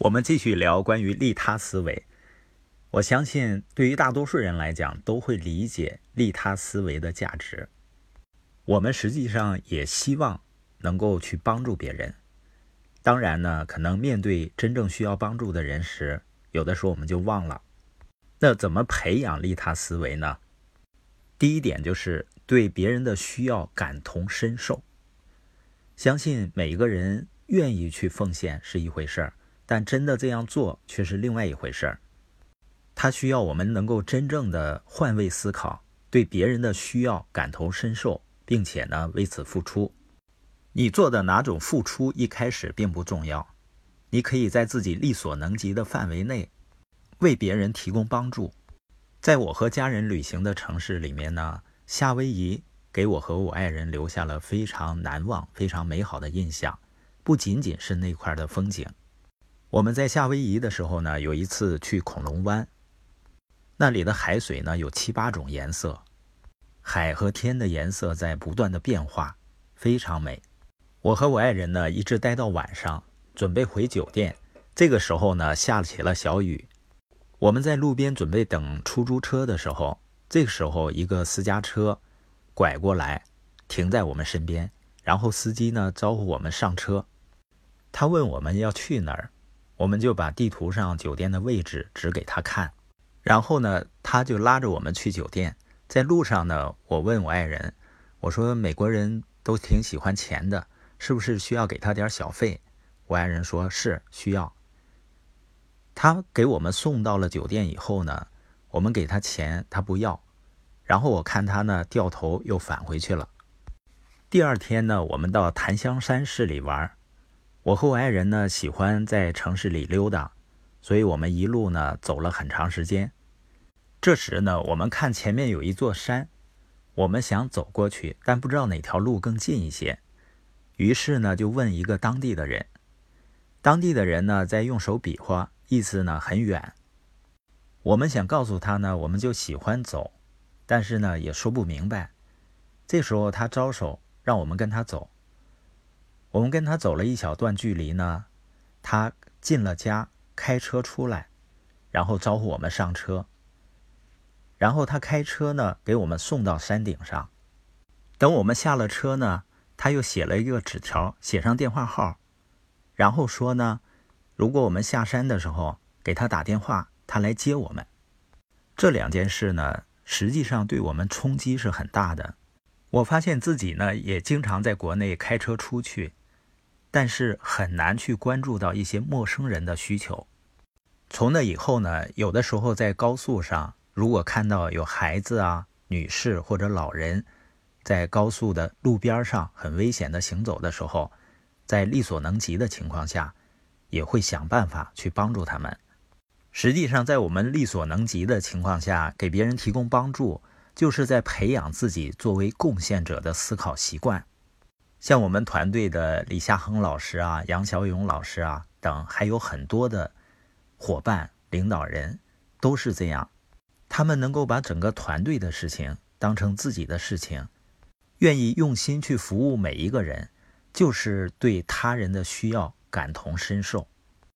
我们继续聊关于利他思维。我相信对于大多数人来讲都会理解利他思维的价值，我们实际上也希望能够去帮助别人。当然呢，可能面对真正需要帮助的人时，有的时候我们就忘了。那怎么培养利他思维呢？第一点就是对别人的需要感同身受。相信每一个人愿意去奉献是一回事儿，但真的这样做却是另外一回事儿。它需要我们能够真正的换位思考，对别人的需要感同身受，并且呢为此付出。你做的哪种付出一开始并不重要，你可以在自己力所能及的范围内为别人提供帮助。在我和家人旅行的城市里面呢，夏威夷给我和我爱人留下了非常难忘非常美好的印象，不仅仅是那块的风景。我们在夏威夷的时候呢，有一次去恐龙湾，那里的海水呢有7、8种颜色，海和天的颜色在不断的变化，非常美。我和我爱人呢一直待到晚上，准备回酒店。这个时候呢下起了小雨，我们在路边准备等出租车的时候，这个时候一个私家车拐过来停在我们身边，然后司机呢招呼我们上车，他问我们要去哪儿，我们就把地图上酒店的位置指给他看，然后呢他就拉着我们去酒店。在路上呢，我问我爱人，我说美国人都挺喜欢钱的，是不是需要给他点小费？我爱人说是需要。他给我们送到了酒店以后呢，我们给他钱他不要，然后我看他呢掉头又返回去了。第二天呢，我们到檀香山市里玩。我和我爱人呢喜欢在城市里溜达，所以我们一路呢走了很长时间。这时呢，我们看前面有一座山，我们想走过去，但不知道哪条路更近一些，于是呢就问一个当地的人。当地的人呢在用手比划，意思呢很远。我们想告诉他呢我们就喜欢走，但是呢也说不明白。这时候他招手让我们跟他走。我们跟他走了一小段距离呢，他进了家，开车出来，然后招呼我们上车。然后他开车呢，给我们送到山顶上。等我们下了车呢，他又写了一个纸条，写上电话号，然后说呢，如果我们下山的时候给他打电话，他来接我们。这两件事呢，实际上对我们冲击是很大的。我发现自己呢，也经常在国内开车出去，但是很难去关注到一些陌生人的需求。从那以后呢，有的时候在高速上，如果看到有孩子啊、女士或者老人在高速的路边上很危险的行走的时候，在力所能及的情况下，也会想办法去帮助他们。实际上，在我们力所能及的情况下，给别人提供帮助，就是在培养自己作为贡献者的思考习惯。像我们团队的李夏恒老师啊、杨小勇老师啊等，还有很多的伙伴、领导人都是这样，他们能够把整个团队的事情当成自己的事情，愿意用心去服务每一个人，就是对他人的需要感同身受。